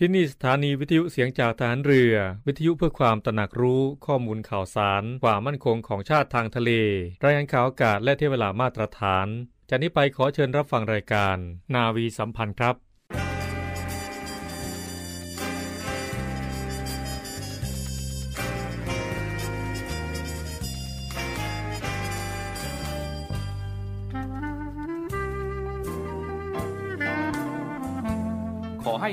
ที่นี่สถานีวิทยุเสียงจากทหารเรือวิทยุเพื่อความตระหนักรู้ข้อมูลข่าวสารความมั่นคงของชาติทางทะเลรายงานข่าวอากาศและเทียบเวลามาตรฐานจากนี้ไปขอเชิญรับฟังรายการนาวีสัมพันธ์ครับขอให้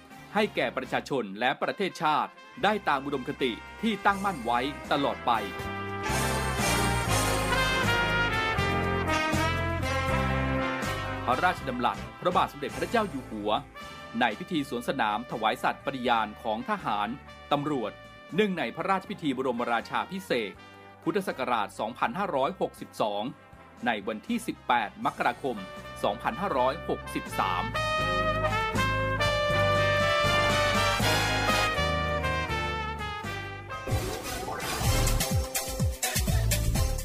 ให้แก่ประชาชนและประเทศชาติได้ตามอุดมคติที่ตั้งมั่นไว้ตลอดไปพระราชดำรัสพระบาทสมเด็จพระเจ้าอยู่หัวในพิธีสวนสนามถวายสัตย์ปฏิญาณของทหารตำรวจเนื่องในพระราชพิธีบรมราชาภิเษกพุทธศักราช2562ในวันที่18มกราคม2563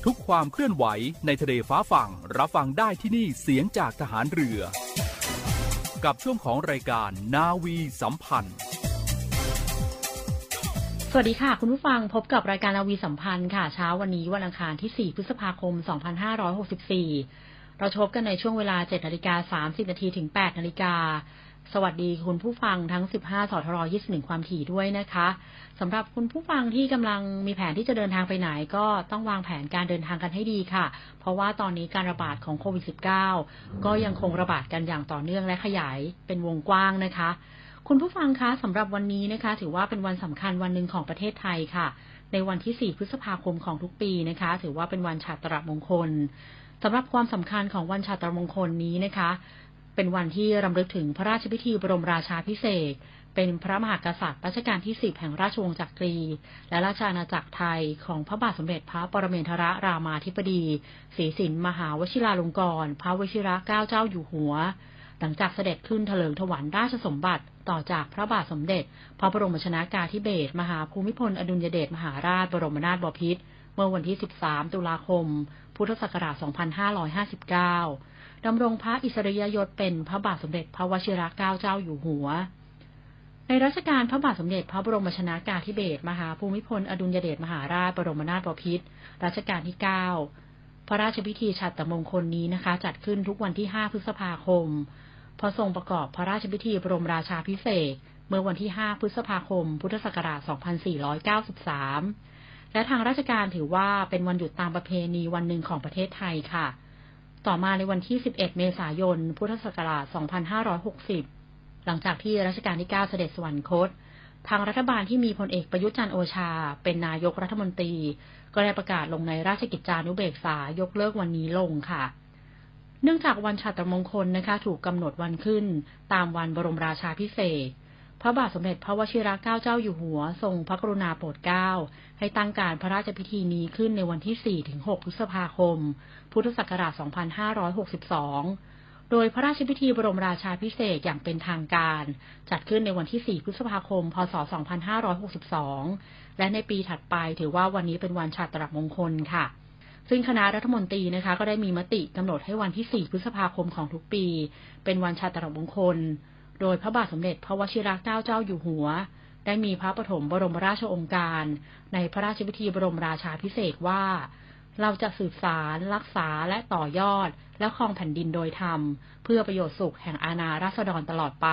ทุกความเคลื่อนไหวในทะเลฟ้าฝั่งรับฟังได้ที่นี่เสียงจากทหารเรือกับช่วงของรายการนาวีสัมพันธ์สวัสดีค่ะคุณผู้ฟังพบกับรายการนาวีสัมพันธ์ค่ะเช้าวันนี้วันอังคารที่4พฤษภาคม2564เราพบกันในช่วงเวลา 7:30 นถึง 8:00 นสวัสดีคุณผู้ฟังทั้ง15 สทร 21ความถี่ด้วยนะคะสำหรับคุณผู้ฟังที่กำลังมีแผนที่จะเดินทางไปไหนก็ต้องวางแผนการเดินทางกันให้ดีค่ะเพราะว่าตอนนี้การระบาดของโควิด -19 ก็ยังคงระบาดกันอย่างต่อเนื่องและขยายเป็นวงกว้างนะคะคุณผู้ฟังคะสำหรับวันนี้นะคะถือว่าเป็นวันสำคัญวันหนึ่งของประเทศไทยค่ะในวันที่4พฤษภาคมของทุกปีนะคะถือว่าเป็นวันชาตรมงคลสำหรับความสำคัญของวันชาตรมงคลนี้นะคะเป็นวันที่รำลึกถึงพระราชพิธีบรมราชาภิเษกเป็นพระมหากษัตริย์รัชกาลที่10แห่งราชวงศ์จักรีและราชอาณาจักรไทยของพระบาทสมเด็จพระปรเมนทรรามาธิบดีศรีสินมหาวชิราลงกรณ์พระวชิระเกล้าเจ้าอยู่หัวหลังจากเสด็จขึ้นเถลิงถวัลย์ราชสมบัติต่อจากพระบาทสมเด็จพระบรมชนกาธิเบศรมหาภูมิพลอดุลยเดชมหาราชบรมนาถบพิตรเมื่อวันที่13ตุลาคมพุทธศักราช2559ดำรงพระอิสริยยศเป็นพระบาทสมเด็จพระวชิรเกล้าเจ้าอยู่หัวในรัชกาลพระบาทสมเด็จพระบรมชนกาธิเบศรมหาภูมิพลอดุลยเดชมหาราชบรมนาถบพิตรรัชกาลที่9พระราชพิธีฉัตรมงคลนี้นะคะจัดขึ้นทุกวันที่5พฤษภาคมพอทรงประกอบพระราชพิธีบรมราชาภิเษกเมื่อวันที่5พฤษภาคมพุทธศักราช2493และทางราชการถือว่าเป็นวันหยุดตามประเพณีวันหนึ่งของประเทศไทยค่ะต่อมาในวันที่11เมษายนพุทธศักราช2560หลังจากที่รัชกาลที่9เสด็จสวรรคตทางรัฐบาลที่มีพลเอกประยุทธ์จันทร์โอชาเป็นนายกรัฐมนตรีก็ได้ประกาศลงในราชกิจจานุเบกษายกเลิกวันนี้ลงค่ะเนื่องจากวันชาตรมงคลนะคะถูกกำหนดวันขึ้นตามวันบรมราชาภิเษกพระบาทสมเด็จพระวชิรเกล้าเจ้าอยู่หัวทรงพระกรุณาโปรดเกล้าให้ตั้งการพระราชพิธีนี้ขึ้นในวันที่ 4-6 พฤษภาคม พุทธศักราช 2562 โดยพระราชพิธีบรมราชาภิเษกอย่างเป็นทางการจัดขึ้นในวันที่ 4 พฤษภาคม พ.ศ. 2562 และในปีถัดไปถือว่าวันนี้เป็นวันชาตรมงคลค่ะซึ่งคณะรัฐมนตรีนะคะก็ได้มีมติกำหนดให้วันที่ 4 พฤษภาคมของทุกปีเป็นวันชาตรมงคลโดยพระบาทสมเด็จพระวชิรเกล้าเจ้าอยู่หัวได้มีพระปฐมบรมราชโองการในพระราชพิธีบรมราชาภิเษกว่าเราจะสืบสานรักษาและต่อยอดและครองแผ่นดินโดยธรรมเพื่อประโยชน์สุขแห่งอาณาราษฎรตลอดไป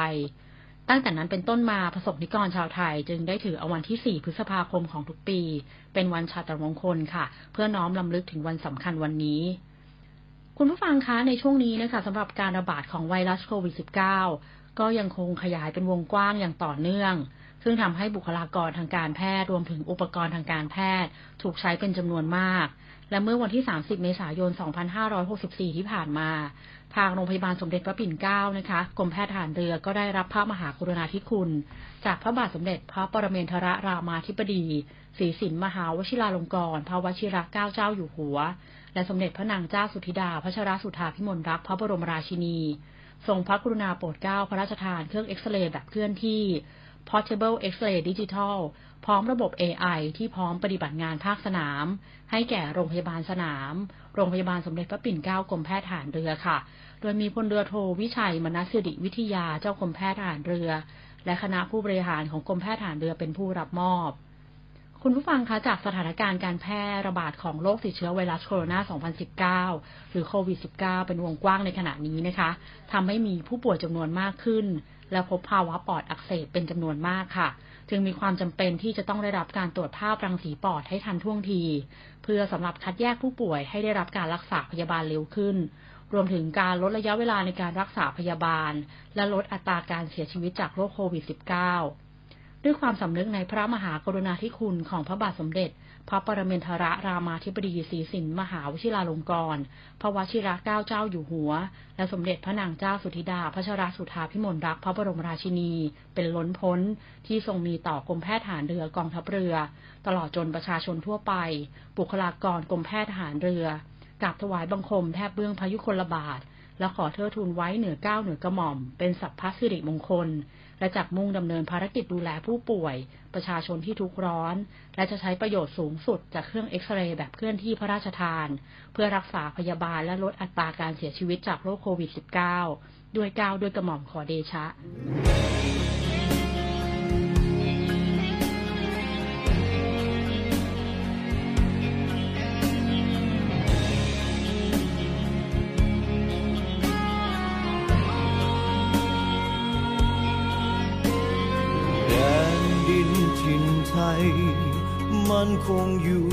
ตั้งแต่นั้นเป็นต้นมาประสบนิกรชาวไทยจึงได้ถือเอาวันที่4พฤษภาคมของทุกปีเป็นวันชาตรมงคลค่ะเพื่อน้อมรำลึกถึงวันสำคัญวันนี้คุณผู้ฟังคะในช่วงนี้นะคะสำหรับการระบาดของไวรัสโควิด -19ก็ยังคงขยายเป็นวงกว้างอย่างต่อเนื่องซึ่งทำให้บุคลากรทางการแพทย์รวมถึงอุปกรณ์ทางการแพทย์ถูกใช้เป็นจำนวนมากและเมื่อวันที่30 เมษายน 2564ที่ผ่านมา ทางโรงพยาบาลสมเด็จพระปิ่นเกล้านะคะกรมแพทย์ทหารเรือก็ได้รับพระมหากรุณาธิคุณจากพระบาทสมเด็จพระปรเมนทรรามาธิบดีศรีสินมหาวชิราลงกรณ์พระวชิรเกล้าเจ้าอยู่หัวและสมเด็จพระนางเจ้าสุธิดาพัชรสุธาภิมลรักษ์พระบรมราชินีทรงพระกรุณาโปรดเกล้าพระราชทานเครื่องเอ็กซเรย์แบบเคลื่อนที่ Portable X-ray Digital พร้อมระบบ AI ที่พร้อมปฏิบัติงานภาคสนามให้แก่โรงพยาบาลสนามโรงพยาบาลสมเด็จพระปิ่นเกล้ากรมแพทย์ทหารเรือค่ะโดยมีพลเรือโทวิชัยมนัสสิริวิทยาเจ้ากรมแพทย์ทหารเรือและคณะผู้บริหารของกรมแพทย์ทหารเรือเป็นผู้รับมอบคุณผู้ฟังคะจากสถานการณ์การแพร่ระบาดของโรคติดเชื้อไวรัสโคโรนา 2019 หรือโควิด -19 เป็นวงกว้างในขณะนี้นะคะทำให้มีผู้ป่วยจำนวนมากขึ้นและพบภาวะปอดอักเสบเป็นจำนวนมากค่ะจึงมีความจำเป็นที่จะต้องได้รับการตรวจภาพรังสีปอดให้ทันท่วงทีเพื่อสำหรับคัดแยกผู้ป่วยให้ได้รับการรักษาพยาบาลเร็วขึ้นรวมถึงการลดระยะเวลาในการรักษาพยาบาลและลดอัตราการเสียชีวิตจากโรคโควิด -19ด้วยความสำนึกในพระมหากรุณาธิคุณของพระบาทสมเด็จพระปรเมนทรรามาธิบดีศรีสินมหาวชิราลงกรณ์พระวชิรเกล้าเจ้าอยู่หัวและสมเด็จพระนางเจ้าสุธิดาพัชรสุธาภิมลรักษ์พระบรมราชินีเป็นล้นพ้นที่ทรงมีต่อกรมแพทย์ทหารเรือกองทัพเรือตลอดจนประชาชนทั่วไปบุคลากรกรมแพทย์ทหารเรือกราบถวายบังคมแทบเบื้องพยุคลบาทและขอเทิดทูนไว้เหนือเกล้าเหนือกระหม่อมเป็นสัพพสิริมงคลและจักมุ่งดำเนินภารกิจดูแลผู้ป่วยประชาชนที่ทุกข์ร้อนและจะใช้ประโยชน์สูงสุดจากเครื่องเอ็กซเรย์แบบเคลื่อนที่พระราชทานเพื่อรักษาพยาบาลและลดอัตราการเสียชีวิตจากโรคโควิด -19 ด้วยเกล้าด้วยกระหม่อมขอเดชะมันคงอยู่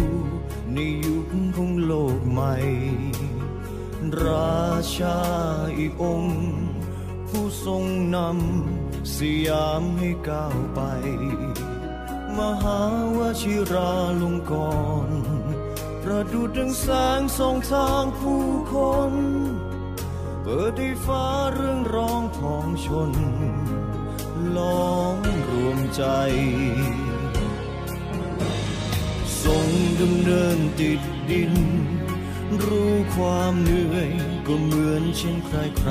ในยุคของโลกใหม่ราชาอีกองค์ผู้ทรงนำสยามให้ก้าวไปมหาวชิราลงกรณ์ประดุจดังแสงส่องทางผู้คนเปิดให้ฟ้าเรื่องร้องของชนล้อมรวมใจทรงดำเนินติดดินรู้ความเหนื่อยก็เหมือนเช่นใคร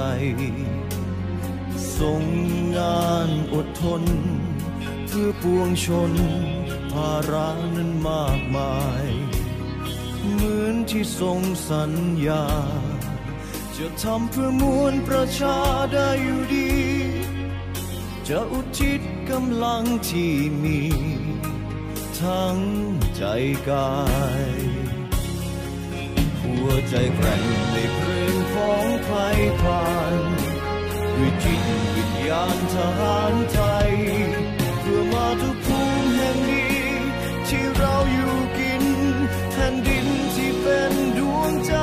ๆทรงงานอดทนเพื่อปวงชนภาระนั้นมากมายเหมือนที่ทรงสัญญาจะทำเพื่อมวลประชาได้อยู่ดีจะอุทิศกำลังที่มีทั้งใจกายหัวใจแกร่งในเพลงของไพร่านด้วยจิตวิญญาณทหารไทยเพื่อมาทุกภูมิแห่งนี้ที่เราอยู่กินแผ่นดินที่เป็นดวงใจ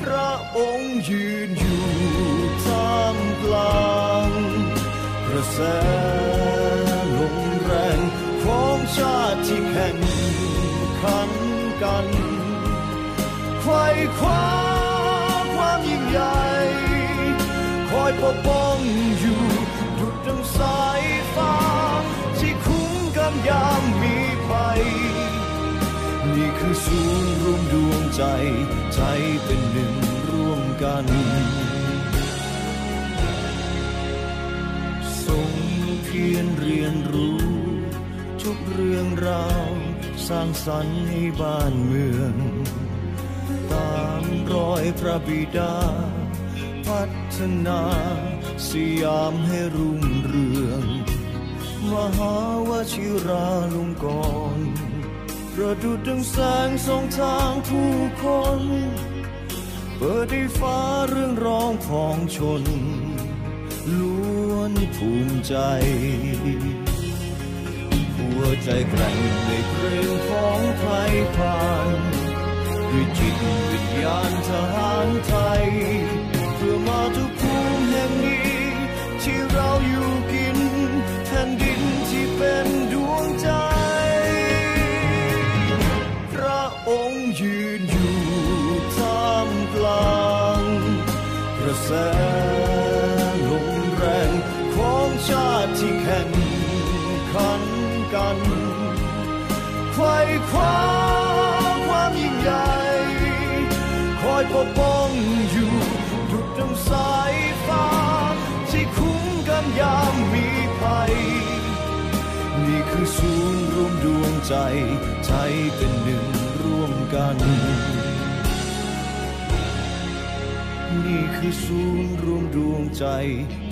พระองค์ยืนอยู่ท่ามกลางกระแสของชาติที่แข่งขันกันไขว่คว้าความยิ่งใหญ่คอยปกป้องอยู่ดุจดังสายฟ้าที่คุ้มกันยามมีภัยนี่คือศูนย์รวมดวงใจใจเป็นหนึ่งร่วมกันทรงเพียรเรียนรู้ทุกเรื่องราวสร้างสรรค์ให้บ้านเมืองตามรอยพระบิดาพัฒนาสยามให้รุ่งเรืองมหาวชิราลงกรณ์ประดุจดังแสงส่องทางผู้คนเปิดให้ฟ้าเรื่องร้องของชนล้วนภูมิใจหัวใจแกร่งในเพลงของไพร่านด้วยจิตวิญญาณทหารไทยเพื่อมาทุกภูมิแห่งนี้ที่เราอยู่กินแผ่นดินที่เป็นดวงใจพระองค์ยืนอยู่ท่ามกลาง นไขว่คว้าความยิ่งใหญ่คอยปกป้องอยู่ดุจดังสายฟ้าที่คุ้มกันยามมีภัยนี่คือศูนย์รวมดวงใจไทยเป็นหนึ่งร่วมกันนี่คือศูนย์รวมดวงใจ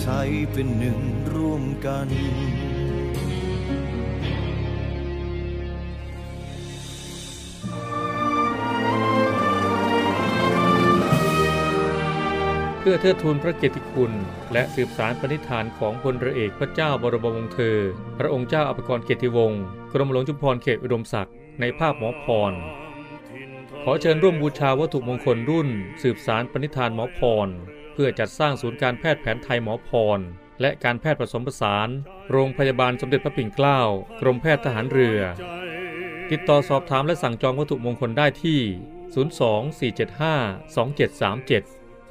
ไทยเป็นหนึ่งร่วมกันเพื่อเทิดทูนพระเกียรติคุณและสืบสานปณิธานของพลเรือเอกพระเจ้าบรมวงศ์เธอพระองค์เจ้าอภกรเกียรติวงศ์กรมหลวงชุมพรเขตอุดมศักดิ์ในภาพหมอพรขอเชิญร่วมบูชาวัตถุมงคลรุ่นสืบสานปณิธานหมอพรเพื่อจัดสร้างศูนย์การแพทย์แผนไทยหมอพรและการแพทย์ผสมผสานโรงพยาบาลสมเด็จพระปิ่นเกล้ากรมแพทย์ทหารเรือติดต่อสอบถามและสั่งจองวัตถุมงคลได้ที่024752737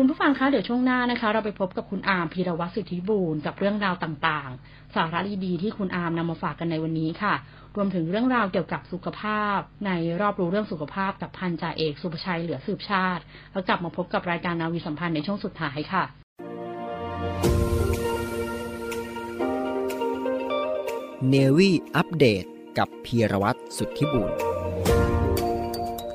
คุณผู้ฟังคะเดี๋ยวช่วงหน้านะคะเราไปพบกับคุณอาร์มพีรวัฒน์สิทธิบูรณ์กับเรื่องราวต่างๆสาระดีๆที่คุณอาร์มนำมาฝากกันในวันนี้ค่ะรวมถึงเรื่องราวเกี่ยวกับสุขภาพในรอบรู้เรื่องสุขภาพกับพันจ่าเอกสุภชัยเหลือสืบชาติแล้วกลับมาพบกับรายการนาวีสัมพันธ์ในช่วงสุดท้ายค่ะเนวี่อัปเดตกับพีรวัฒน์สิทธิบูรณ์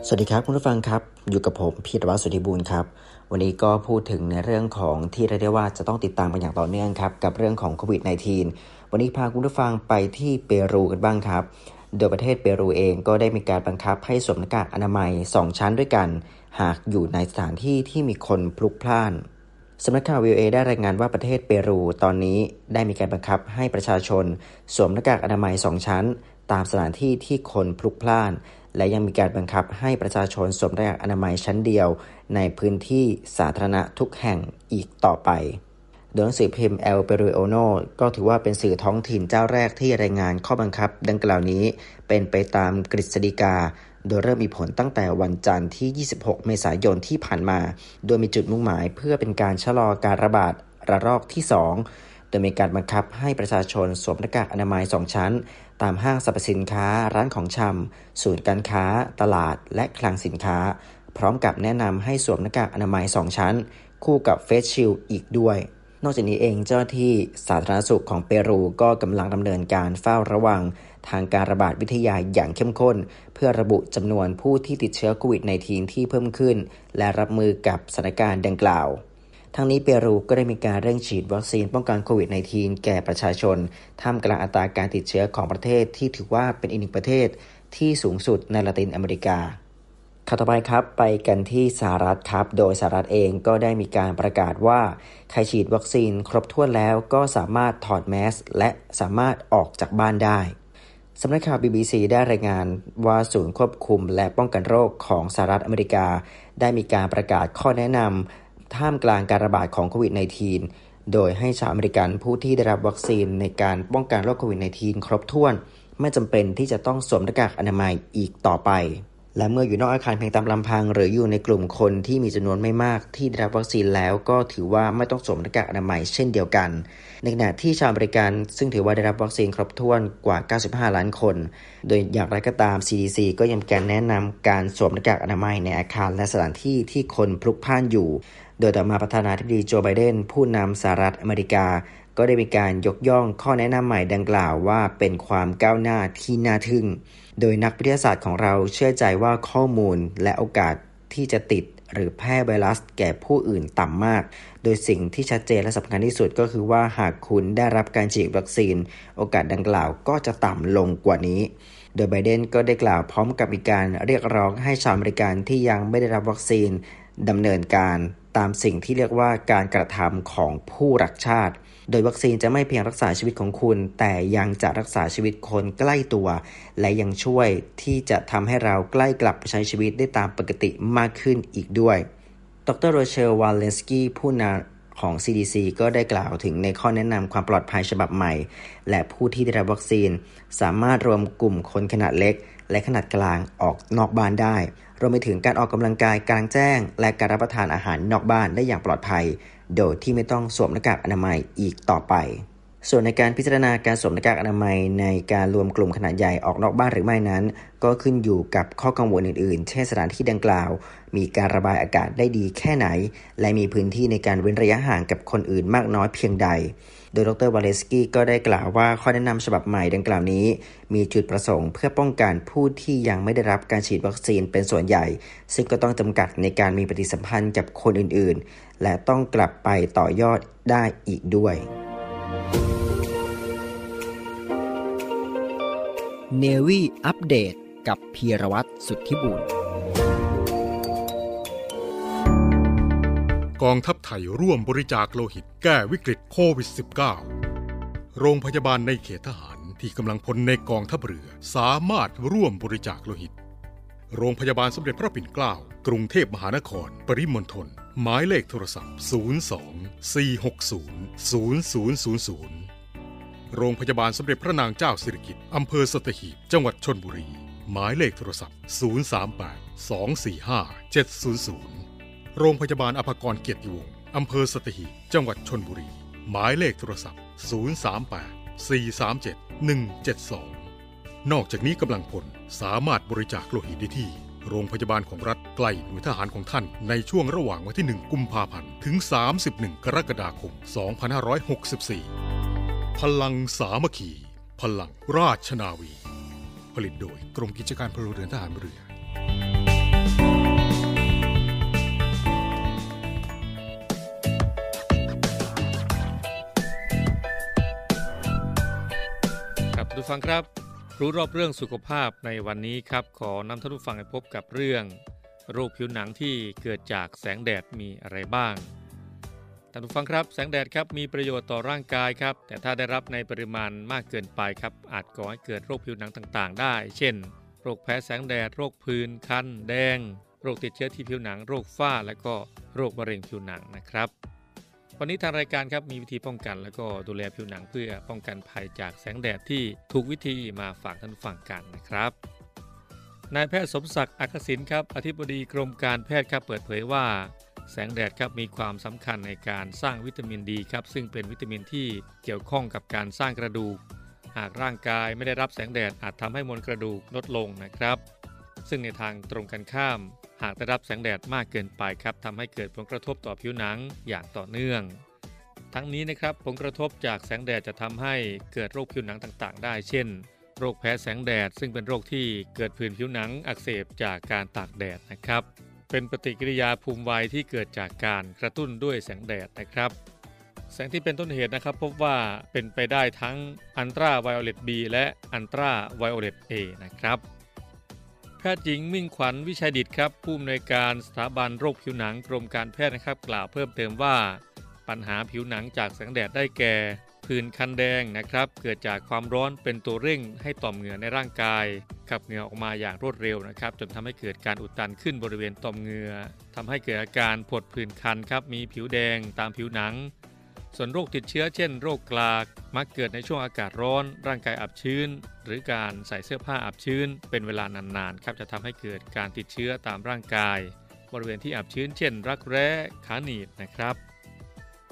สวัสดีครับคุณผู้ฟังครับอยู่กับผมพีรวัฒน์สุทธิบูรณ์ครับวันนี้ก็พูดถึงในเรื่องของที่ได้ว่าจะต้องติดตามกันอย่างต่อเนื่องครับกับเรื่องของโควิด -19 วันนี้พาคุณผู้ฟังไปที่เปรูกันบ้างครับโดยประเทศเปรูเองก็ได้มีการบังคับให้สวมหน้ากากอนามัย2ชั้นด้วยกันหากอยู่ในสถานที่ที่มีคนพลุกพล่านสำนักข่าว VOA ได้รายงานว่าประเทศเปรูตอนนี้ได้มีการบังคับให้ประชาชนสวมหน้ากากอนามัย2ชั้นตามสถานที่ที่คนพลุกพล่านและยังมีการบังคับให้ประชาชนสวมหน้ากากอนามัยชั้นเดียวในพื้นที่สาธารณะทุกแห่งอีกต่อไปโดยหนังสือพิมพ์ El Peruano ก็ถือว่าเป็นสื่อท้องถิ่นเจ้าแรกที่รายงานข้อบังคับดังกล่าวนี้เป็นไปตามกฤษฎีกาโดยเริ่มมีผลตั้งแต่วันจันทร์ที่ 26 เมษายนที่ผ่านมาโดยมีจุดมุ่งหมายเพื่อเป็นการชะลอการระบาดระลอกที่ 2 โดยมีการบังคับให้ประชาชนสวมหน้ากากอนามัย 2 ชั้นตามห้างสรรพสินค้าร้านของชำศูนย์การค้าตลาดและคลังสินค้าพร้อมกับแนะนำให้สวมหน้ากากอนามัย2ชั้นคู่กับเฟสชิลด์อีกด้วยนอกจากนี้เองเจ้าหน้าที่สาธารณสุขของเปรูก็กำลังดำเนินการเฝ้าระวังทางการระบาดวิทยาอย่างเข้มข้นเพื่อระบุจำนวนผู้ที่ติดเชื้อโควิด -19 ที่เพิ่มขึ้นและรับมือกับสถานการณ์ดังกล่าวทั้งนี้เปรูก็ได้มีการเร่งฉีดวัคซีนป้องกันโควิด -19 แก่ประชาชนท่ามกลางอัตราการติดเชื้อของประเทศที่ถือว่าเป็นอีกหนึ่งประเทศที่สูงสุดในละตินอเมริกาข่าวต่อไปครับไปกันที่สหรัฐครับโดยสหรัฐเองก็ได้มีการประกาศว่าใครฉีดวัคซีนครบถ้วนแล้วก็สามารถถอดแมสและสามารถออกจากบ้านได้สำนักข่าว BBC ได้รายงานว่าศูนย์ควบคุมและป้องกันโรคของสหรัฐอเมริกาได้มีการประกาศข้อแนะนำท่ามกลางการระบาดของโควิด -19 โดยให้ชาวอเมริกันผู้ที่ได้รับวัคซีนในการป้องกันโรคโควิด -19 ครบถ้วนไม่จำเป็นที่จะต้องสวมหน้ากากอนามัยอีกต่อไปและเมื่ออยู่นอกอาคารเพียงตามลำพังหรืออยู่ในกลุ่มคนที่มีจำนวนไม่มากที่ได้รับวัคซีนแล้วก็ถือว่าไม่ต้องสวมหน้ากากอนามัยเช่นเดียวกันในขณะที่ชาวอเมริกันซึ่งถือว่าได้รับวัคซีนครบถ้วนกว่า95ล้านคนโดยอย่างไรก็ตาม CDC ก็ยังแนะนำการสวมหน้ากากอนามัยในอาคารและสถานที่ที่คนพลุกพล่านอยู่โดยต่อมาประธานาธิบดีโจไบเดนผู้นำสหรัฐอเมริกาก็ได้มีการยกย่องข้อแนะนำใหม่ดังกล่าวว่าเป็นความก้าวหน้าที่น่าทึ่งโดยนักวิทยาศาสตร์ของเราเชื่อใจว่าข้อมูลและโอกาสที่จะติดหรือแพร่ไวรัสแก่ผู้อื่นต่ำมากโดยสิ่งที่ชัดเจนและสำคัญที่สุดก็คือว่าหากคุณได้รับการฉีดวัคซีนโอกาสดังกล่าวก็จะต่ำลงกว่านี้โดยไบเดนก็ได้กล่าวพร้อมกับมีการเรียกร้องให้ชาวอเมริกันที่ยังไม่ได้รับวัคซีนดำเนินการ ตามสิ่งที่เรียกว่าการกระทำของผู้รักชาติโดยวัคซีนจะไม่เพียงรักษาชีวิตของคุณแต่ยังจะรักษาชีวิตคนใกล้ตัวและยังช่วยที่จะทำให้เราใกล้กลับไปใช้ชีวิตได้ตามปกติมากขึ้นอีกด้วยดร.โรเชล วาเลนสกี้ผู้นำของ CDC ก็ได้กล่าวถึงในข้อแนะนำความปลอดภัยฉบับใหม่และผู้ที่ได้รับวัคซีนสามารถรวมกลุ่มคนขนาดเล็กและขนาดกลางออกนอกบ้านได้รวมไปถึงการออกกำลังกายกลางแจ้งและการรับประทานอาหารนอกบ้านได้อย่างปลอดภัยโดยที่ไม่ต้องสวมหน้ากากอนามัยอีกต่อไปส่วนในการพิจารณาการสวมหน้ากากอนามัยในการรวมกลุ่มขนาดใหญ่ออกนอกบ้านหรือไม่นั้นก็ขึ้นอยู่กับข้อกังวลอื่นๆเช่นสถานที่ดังกล่าวมีการระบายอากาศได้ดีแค่ไหนและมีพื้นที่ในการเว้นระยะห่างกับคนอื่นมากน้อยเพียงใดโดยดร.วาเลนสกี้ก็ได้กล่าวว่าข้อแนะนำฉบับใหม่ดังกล่าวนี้มีจุดประสงค์เพื่อป้องกันผู้ที่ยังไม่ได้รับการฉีดวัคซีนเป็นส่วนใหญ่ซึ่งก็ต้องจำกัดในการมีปฏิสัมพันธ์กับคนอื่นๆและต้องกลับไปต่อยอดได้อีกด้วยเนวี่อัปเดตกับพีรวัตรสุทธิบุญกองทัพไทยร่วมบริจาคโลหิตแก้วิกฤตโควิด -19 โรงพยาบาลในเขตทหารที่กำลังพลในกองทัพเรือสามารถร่วมบริจาคโลหิตโรงพยาบาลสมเด็จพระปิ่นเกล้ากรุงเทพมหานครปริมณฑลหมายเลขโทรศัพท์02 460 0000โรงพยาบาลสมเด็จพระนางเจ้าสิริกิติ์อำเภอสัตหีบจังหวัดชลบุรีหมายเลขโทรศัพท์038 245 700โรงพยาบาลอภากรเกียรติวงศ์อำเภอสัตหีบจังหวัดชลบุรีหมายเลขโทรศัพท์038 437 172นอกจากนี้กำลังพลสามารถบริจาคโลหิตได้ที่โรงพยาบาลของรัฐใกล้หน่วยทหารของท่านในช่วงระหว่างวันที่1กุมภาพันธ์ถึง31กรกฎาคม2564พลังสามัคคีพลังราชนาวีผลิตโดยกรมกิจการพลเรือนทหารเรือครับทุกฟังครับรู้รอบเรื่องสุขภาพในวันนี้ครับขอนำท่านผู้ฟังไปพบกับเรื่องโรคผิวหนังที่เกิดจากแสงแดดมีอะไรบ้างท่านผู้ฟังครับแสงแดดครับมีประโยชน์ต่อร่างกายครับแต่ถ้าได้รับในปริมาณมากเกินไปครับอาจก่อให้เกิดโรคผิวหนังต่างๆได้เช่นโรคแพ้แสงแดดโรคผื่นคันแดงโรคติดเชื้อที่ผิวหนังโรคฝ้าและก็โรคมะเร็งผิวหนังนะครับวันนี้ทางรายการครับมีวิธีป้องกันและก็ดูแลผิวหนังเพื่อป้องกันภัยจากแสงแดดที่ถูกวิธีมาฝากท่านผู้ฟังกันนะครับนายแพทย์สมศักดิ์อัครศิลป์ครับอธิบดีกรมการแพทย์ครับเปิดเผยว่าแสงแดดครับมีความสำคัญในการสร้างวิตามินดีครับซึ่งเป็นวิตามินที่เกี่ยวข้องกับการสร้างกระดูกหากร่างกายไม่ได้รับแสงแดดอาจทำให้มวลกระดูกลดลงนะครับซึ่งในทางตรงกันข้ามหากได้รับแสงแดดมากเกินไปครับทำให้เกิดผลกระทบต่อผิวหนังอย่างต่อเนื่องทั้งนี้นะครับผลกระทบจากแสงแดดจะทำให้เกิดโรคผิวหนังต่างๆได้เช่นโรคแพ้แสงแดดซึ่งเป็นโรคที่เกิดผื่นผิวหนังอักเสบจากการตากแดดนะครับเป็นปฏิกิริยาภูมิไวที่เกิดจากการกระตุ้นด้วยแสงแดดนะครับแสงที่เป็นต้นเหตุนะครับพบว่าเป็นไปได้ทั้งอัลตราไวโอเลต B และอัลตราไวโอเลต A นะครับแพทย์หญิงมิ่งขวัญวิชัยดิษฐ์ครับผู้อำนวยการสถาบันโรคผิวหนังกรมการแพทย์นะครับกล่าวเพิ่มเติมว่าปัญหาผิวหนังจากแสงแดดได้แก่ผื่นคันแดงนะครับเกิดจากความร้อนเป็นตัวเร่งให้ต่อมเหงื่อในร่างกายขับเหงื่อออกมาอย่างรวดเร็วนะครับจนทำให้เกิดการอุดตันขึ้นบริเวณต่อมเหงื่อทำให้เกิดอาการผดผื่นคันครับมีผิวแดงตามผิวหนังส่วนโรคติดเชื้อเช่นโรคกลากมักเกิดในช่วงอากาศร้อนร่างกายอับชื้นหรือการใส่เสื้อผ้าอับชื้นเป็นเวลานานๆครับจะทำให้เกิดการติดเชื้อตามร่างกายบริเวณที่อับชื้นเช่นรักแร้ขาหนีบนะครับ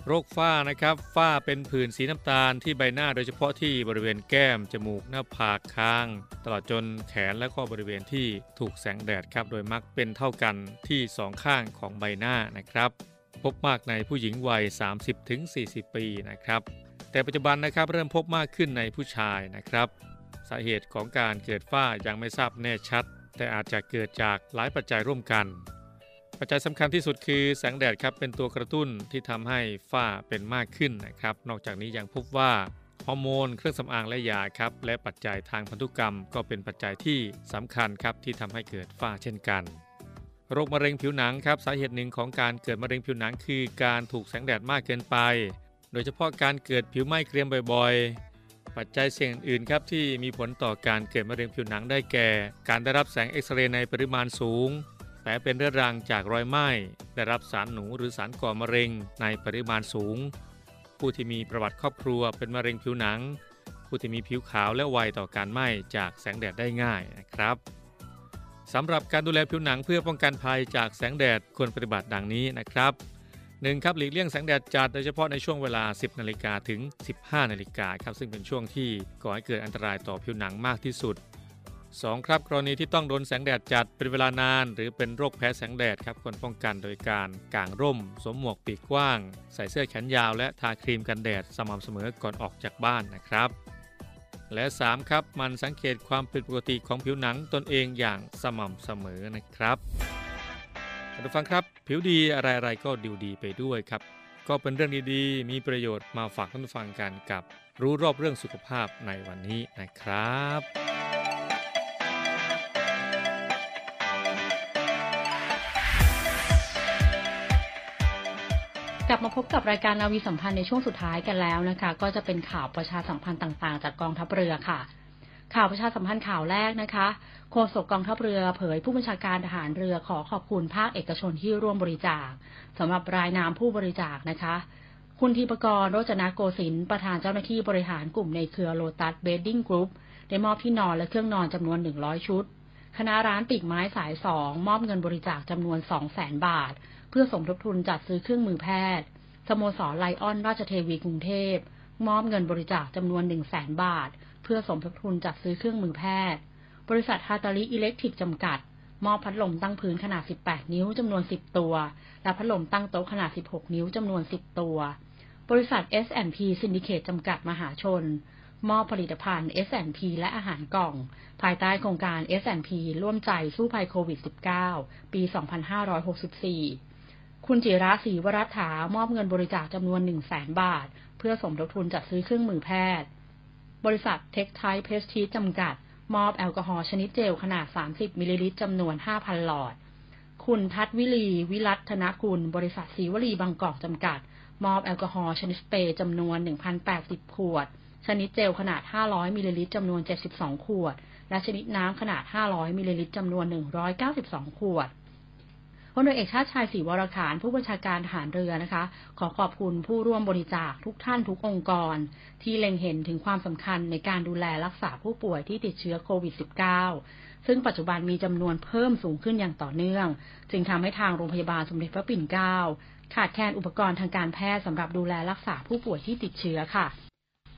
โรคฝ้านะครับฝ้าเป็นผื่นสีน้ำตาลที่ใบหน้าโดยเฉพาะที่บริเวณแก้มจมูกหน้าผากคางตลอดจนแขนและก็บริเวณที่ถูกแสงแดดครับโดยมักเป็นเท่ากันที่สองข้างของใบหน้านะครับพบมากในผู้หญิงวัย 30-40 ปีนะครับแต่ปัจจุบันนะครับเริ่มพบมากขึ้นในผู้ชายนะครับสาเหตุของการเกิดฝ้ายังไม่ทราบแน่ชัดแต่อาจจะเกิดจากหลายปัจจัยร่วมกันปัจจัยสำคัญที่สุดคือแสงแดดครับเป็นตัวกระตุ้นที่ทำให้ฝ้าเป็นมากขึ้นนะครับนอกจากนี้ยังพบว่าฮอร์โมนเครื่องสำอางและยาครับและปัจจัยทางพันธุกรรมก็เป็นปัจจัยที่สำคัญครับที่ทำให้เกิดฝ้าเช่นกัน โรคมะเร็งผิวหนังครับสาเหตุหนึ่งของการเกิดมะเร็งผิวหนังคือการถูกแสงแดดมากเกินไปโดยเฉพาะการเกิดผิวไหม้เกรียมบ่อยๆปัจจัยเสี่ยงอื่นครับที่มีผลต่อการเกิดมะเร็งผิวหนังได้แก่การได้รับแสงเอ็กซเรย์ในปริมาณสูงแผลเป็นเรื้อรังจากรอยไหม้ได้รับสารหนูหรือสารก่อมะเร็งในปริมาณสูงผู้ที่มีประวัติครอบครัวเป็นมะเร็งผิวหนังผู้ที่มีผิวขาวและไวต่อการไหม้จากแสงแดดได้ง่ายนะครับสำหรับการดูแลผิวหนังเพื่อป้องกันภัยจากแสงแดดควรปฏิบัติดังนี้นะครับ 1. ครับหลีกเลี่ยงแสงแดดจัดโดยเฉพาะในช่วงเวลา 10 นาฬิกาถึง 15 นาฬิกาครับซึ่งเป็นช่วงที่ก่อให้เกิดอันตรายต่อผิวหนังมากที่สุด 2. ครับกรณีที่ต้องโดนแสงแดดจัดเป็นเวลานานหรือเป็นโรคแพ้แสงแดดครับควรป้องกันโดยการกางร่มสวมหมวกปีกกว้างใส่เสื้อแขนยาวและทาครีมกันแดดสม่ำเสมอก่อนออกจากบ้านนะครับและ 3. ครับมันสังเกตความผิดปกติของผิวหนังตนเองอย่างสม่ำเสมอนะครับท่านผู้ฟังครับผิวดีอะไรๆก็ดูดีไปด้วยครับก็เป็นเรื่องดีๆมีประโยชน์มาฝากท่านผู้ฟังกันกับรู้รอบเรื่องสุขภาพในวันนี้นะครับกลับมาพบกับรายการนาวีสัมพันธ์ในช่วงสุดท้ายกันแล้วนะคะก็จะเป็นข่าวประชาสัมพันธ์ต่างๆจากกองทัพเรือค่ะข่าวประชาสัมพันธ์ข่าวแรกนะคะโฆษกกองทัพเรือเผยผู้บัญชาการทหารเรือขอขอบคุณภาคเอกชนที่ร่วมบริจาคสำหรับรายนามผู้บริจาคนะคะคุณธีปกรณ์ โรจนโกสินทร์ประธานเจ้าหน้าที่บริหารกลุ่มในเครือโลตัสเบดดิ้งกรุ๊ปได้มอบที่นอนและเครื่องนอนจำนวน100ชุดคณะร้านปีกไม้สาย2มอบเงินบริจาคจำนวน 200,000 บาทเพื่อสมทบทุนจัดซื้อเครื่องมือแพทย์สโมสรไลออนราชเทวีกรุงเทพมอบเงินบริจาคจำนวน 100,000 บาทเพื่อสมทบทุนจัดซื้อเครื่องมือแพทย์บริษัทฮาตาริอิเล็กทริกจำกัดมอบพัดลมตั้งพื้นขนาด18นิ้วจำนวน10ตัวและพัดลมตั้งโต๊ะขนาด16นิ้วจำนวน10ตัวบริษัท S&P Syndicate จำกัดมหาชนมอบผลิตภัณฑ์ S&P และอาหารกล่องภายใต้โครงการ S&P ร่วมใจสู้ภัยโควิด -19 ปี 2564คุณจิระ ศรีวรัฐามอบเงินบริจาคจำนวน 100,000 บาทเพื่อสมทบทุนจัดซื้อเครื่องมือแพทย์บริษัทเทคไทยเพสชีสจำกัดมอบแอลกอฮอล์ชนิดเจลขนาด30มิลลิลิตรจำนวน 5,000 หลอดคุณทัศวิลีวิรัตนกุลบริษัทศรีวลีบางกอกจำกัดมอบแอลกอฮอล์ชนิดสเปรย์จำนวน 1,080 ขวดชนิดเจลขนาด500มิลลิลิตรจำนวน72ขวดและชนิดน้ำขนาด500มิลลิลิตรจำนวน192ขวดพลเอกชาติชายศรีวรขานผู้บัญชาการทหารเรือนะคะขอขอบคุณผู้ร่วมบริจาคทุกท่านทุกองค์กรที่เล็งเห็นถึงความสำคัญในการดูแลรักษาผู้ป่วยที่ติดเชื้อโควิด -19 ซึ่งปัจจุบันมีจำนวนเพิ่มสูงขึ้นอย่างต่อเนื่องจึงทำให้ทางโรงพยาบาลสมเด็จพระปิ่นเกล้าขาดแคลนอุปกรณ์ทางการแพทย์สำหรับดูแลรักษาผู้ป่วยที่ติดเชื้อค่ะ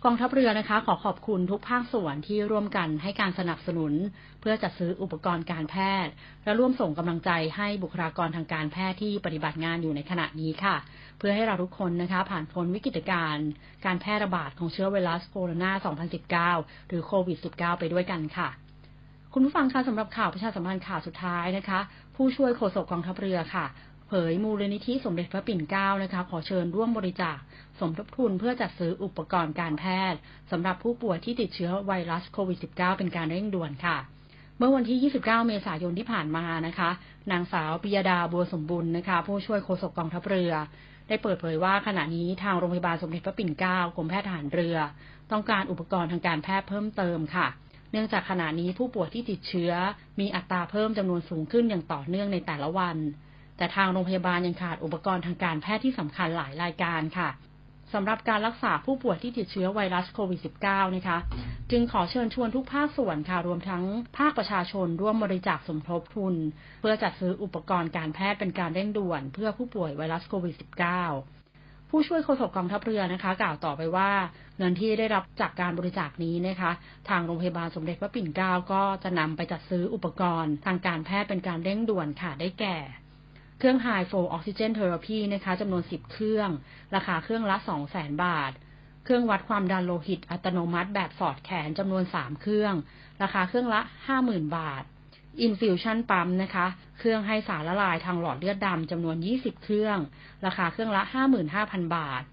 กองทัพเรือนะคะขอขอบคุณทุกภาคส่วนที่ร่วมกันให้การสนับสนุนเพื่อจัดซื้ออุปกรณ์การแพทย์และร่วมส่งกำลังใจให้บุคลากรทางการแพทย์ที่ปฏิบัติงานอยู่ในขณะนี้ค่ะเพื่อให้เราทุกคนนะคะผ่านพ้นวิกฤตการณ์การแพร่ระบาดของเชื้อไวรัสโคโรนา 2019 หรือโควิด -19 ไปด้วยกันค่ะคุณผู้ฟังคะสำหรับข่าวประชาสัมพันธ์ข่าวสุดท้ายนะคะผู้ช่วยโฆษกกองทัพเรือค่ะเผยมูลนิธิสมเด็จพระปิ่นเกล้านะคะขอเชิญร่วมบริจาคสมทบทุนเพื่อจัดซื้ออุปกรณ์การแพทย์สำหรับผู้ป่วยที่ติดเชื้อไวรัสโควิด -19 เป็นการเร่งด่วนค่ะเมื่อวันที่ 29 เมษายนที่ผ่านมานะคะนางสาวปิยดาบัวสมบุญนะคะผู้ช่วยโฆษกกองทัพเรือได้เปิดเผยว่าขณะนี้ทางโรงพยาบาลสมเด็จพระปิ่นเกล้ากรมแพทย์ทหารเรือต้องการอุปกรณ์ทางการแพทย์เพิ่มเติมค่ะเนื่องจากขณะนี้ผู้ป่วยที่ติดเชื้อมีอัตราเพิ่มจำนวนสูงขึ้นอย่างต่อเนื่องในแต่ละวันแต่ทางโรงพยาบาลยังขาดอุปกรณ์ทางการแพทย์ที่สำคัญหลายรายการค่ะสำหรับการรักษาผู้ป่วยที่ติดเชื้อไวรัสโควิด -19 นะคะจึงขอเชิญชวนทุกภาคส่วนค่ะรวมทั้งภาคประชาชนร่วมบริจาคสมทบทุนเพื่อจัดซื้ออุปกรณ์การแพทย์เป็นการเร่งด่วนเพื่อผู้ป่วยไวรัสโควิด -19 ผู้ช่วยโฆษกกองทัพเรือนะคะกล่าวต่อไปว่าเงินที่ได้รับจากการบริจาคนี้นะคะทางโรงพยาบาลสมเด็จพระปิ่นเกล้าก็จะนำไปจัดซื้ออุปกรณ์ทางการแพทย์เป็นการเร่งด่วนค่ะได้แก่เครื่อง High Flow Oxygen Therapy นะคะจำนวน10เครื่องราคาเครื่องละ 200,000 บาทเครื่องวัดความดันโลหิตอัตโนมัติแบบสอดแขนจำนวน3เครื่องราคาเครื่องละ 50,000 บาท Infusion Pump นะคะเครื่องให้สารละลายทางหลอดเลือดดำจำนวน20เครื่องราคาเครื่องละ 55,000 บาท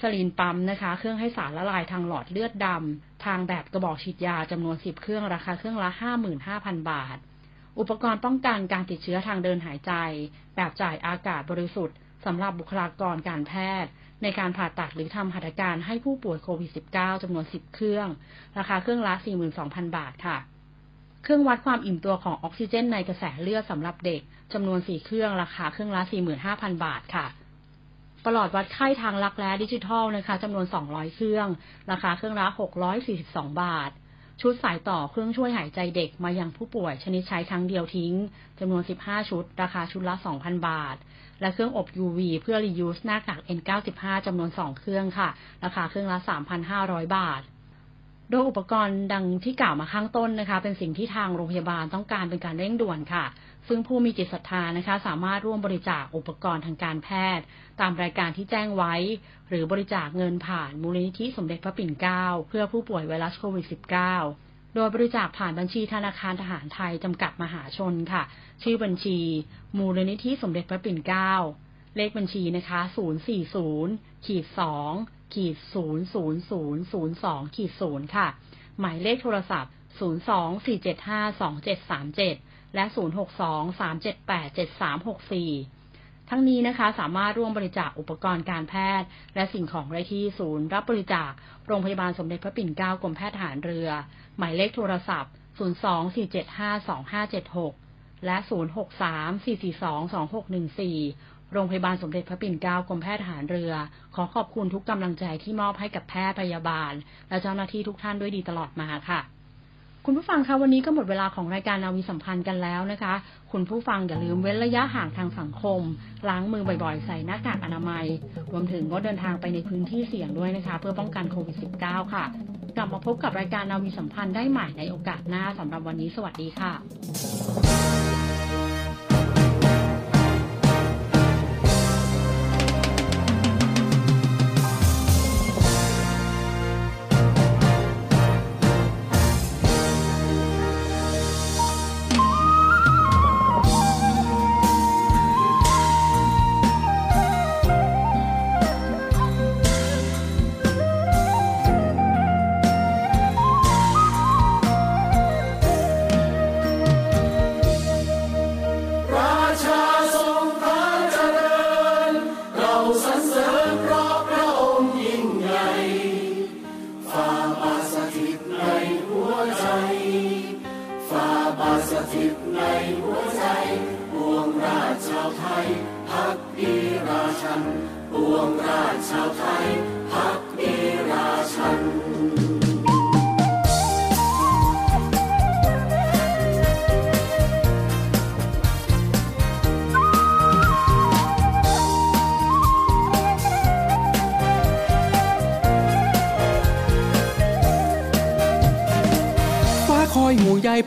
Saline Pump นะคะเครื่องให้สารละลายทางหลอดเลือดดำทางแบบกระบอกฉีดยาจำนวน10เครื่องราคาเครื่องละ 55,000 บาท อุปกรณ์ป้องกันการติดเชื้อทางเดินหายใจแบบจ่ายอากาศบริสุทธิ์สำหรับบุคลากรการแพทย์ในการผ่าตัดหรือทำหัตถการให้ผู้ป่วยโควิด -19 จำนวน 10 เครื่องราคาเครื่องละ 42,000 บาทค่ะเครื่องวัดความอิ่มตัวของออกซิเจนในกระแสเลือดสำหรับเด็กจำนวน 4 เครื่องราคาเครื่องละ 45,000 บาทค่ะปลอดวัดไข้ทางลักแร้ดิจิทัลนะคะจำนวน 200 เครื่องราคาเครื่องละ642 บาทชุดสายต่อเครื่องช่วยหายใจเด็กมายังผู้ป่วยชนิดใช้ครั้งเดียวทิ้งจำนวน 15 ชุดราคาชุดละ 2,000 บาทและเครื่องอบ UV เพื่อ reuse หน้ากาก N95 จำนวน 2 เครื่องค่ะราคาเครื่องละ 3,500 บาทโดยอุปกรณ์ดังที่กล่าวมาข้างต้นนะคะเป็นสิ่งที่ทางโรงพยาบาลต้องการเป็นการเร่งด่วนค่ะซึ่งผู้มีจิตศรัทธานะคะสามารถร่วมบริจาคอุปกรณ์ทางการแพทย์ตามรายการที่แจ้งไว้หรือบริจาคเงินผ่านมูลนิธิสมเด็จพระปิ่นเกล้าเพื่อผู้ป่วยไวรัสโควิด -19 โดยบริจาคผ่านบัญชีธนาคารทหารไทยจำกัดมหาชนค่ะชื่อบัญชีมูลนิธิสมเด็จพระปิ่นเกล้าเลขบัญชีนะคะ 040-2-00002-0 ค่ะหมายเลขโทรศัพท์ 024752737และ062-378-7364 ทั้งนี้นะคะสามารถร่วมบริจาคอุปกรณ์การแพทย์และสิ่งของได้ที่ศูนย์รับบริจาคโรงพยาบาลสมเด็จพระปิ่นเกล้ากรมแพทย์ทหารเรือหมายเลขโทรศัพท์ 024752576 และ 063-442-2614 โรงพยาบาลสมเด็จพระปิ่นเกล้ากรมแพทย์ทหารเรือขอขอบคุณทุกกำลังใจที่มอบให้กับแพทย์พยาบาลและเจ้าหน้าที่ทุกท่านด้วยดีตลอดมาค่ะคุณผู้ฟังคะวันนี้ก็หมดเวลาของรายการนาวีสัมพันธ์กันแล้วนะคะคุณผู้ฟังอย่าลืมเว้นระยะห่างทางสังคมล้างมือบ่อยๆใส่หน้ากากอนามัยรวมถึงงดเดินทางไปในพื้นที่เสี่ยงด้วยนะคะเพื่อป้องกันโควิด -19 ค่ะกลับมาพบกับรายการนาวีสัมพันธ์ได้ใหม่ในโอกาสหน้าสำหรับวันนี้สวัสดีค่ะ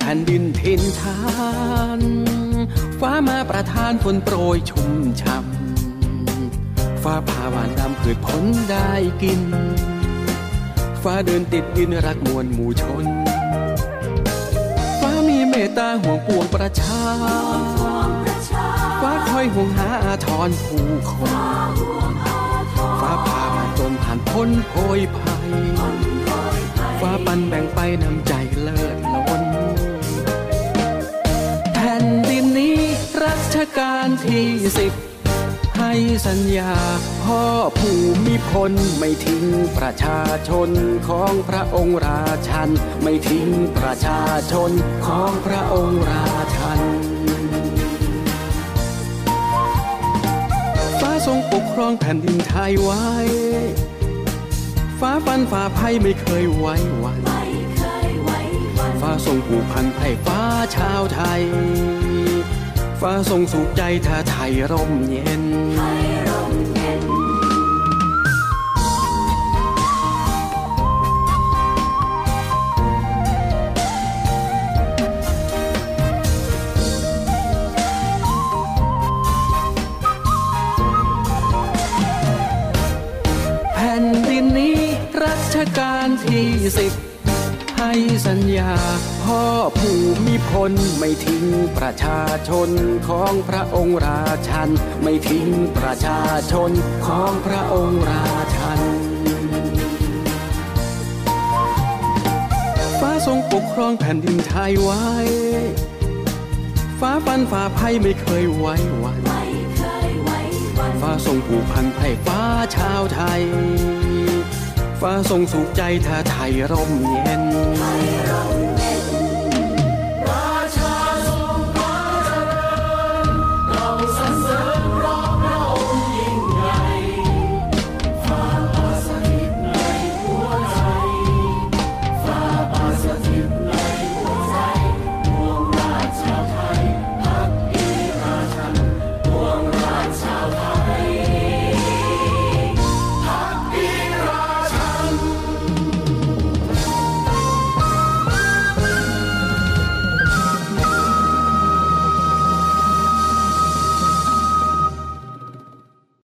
แผ่นดินเทินทานฟ้ามาประทานฝนโปรยชุ่มช่ำฟ้าผ่าหวานดำพืชผลได้กินฟ้าเดินติดดินรักมวลหมู่ชนฟ้ามีเมตตาห่วงปวงประชาฟ้าคอยห่วงหาอาทรผู้คนฟ้าพาผ่านจนผ่านพ้นโผยภัยฟ้าปันแบ่งไปนำใจเลิศล้นแผ่นดินนี้รัชกาลที่10ให้สัญญาพ่อภูมิพลไม่ทิ้งประชาชนของพระองค์ราชันไม่ทิ้งประชาชนของพระองค์ราชันฟ้าทรงปกครองแผ่นดินไทยไว้ฟ้าฟันฝ่าภัยไม่เคยไว้วันฟ้าทรงผูกพันให้ฟ้าชาวไทยฟ้าทรงสุขใจถ้าไทยร่มเย็นแผ่นดินนี้รัชกาลที่10ให้สัญญาพ่อภูมิพลไม่ทิ้งประชาชนของพระองค์ราชันไม่ทิ้งประชาชนของพระองค์ราชันฟ้าทรงปกครองแผ่นดินไทยไว้ ฟ้าฟันฝ่าภัยไม่เคยไว้วันฟ้าทรงผูกพันให้ฟ้าชาวไทยฟ้าทรงสุขใจถ้าไทยร่มเย็น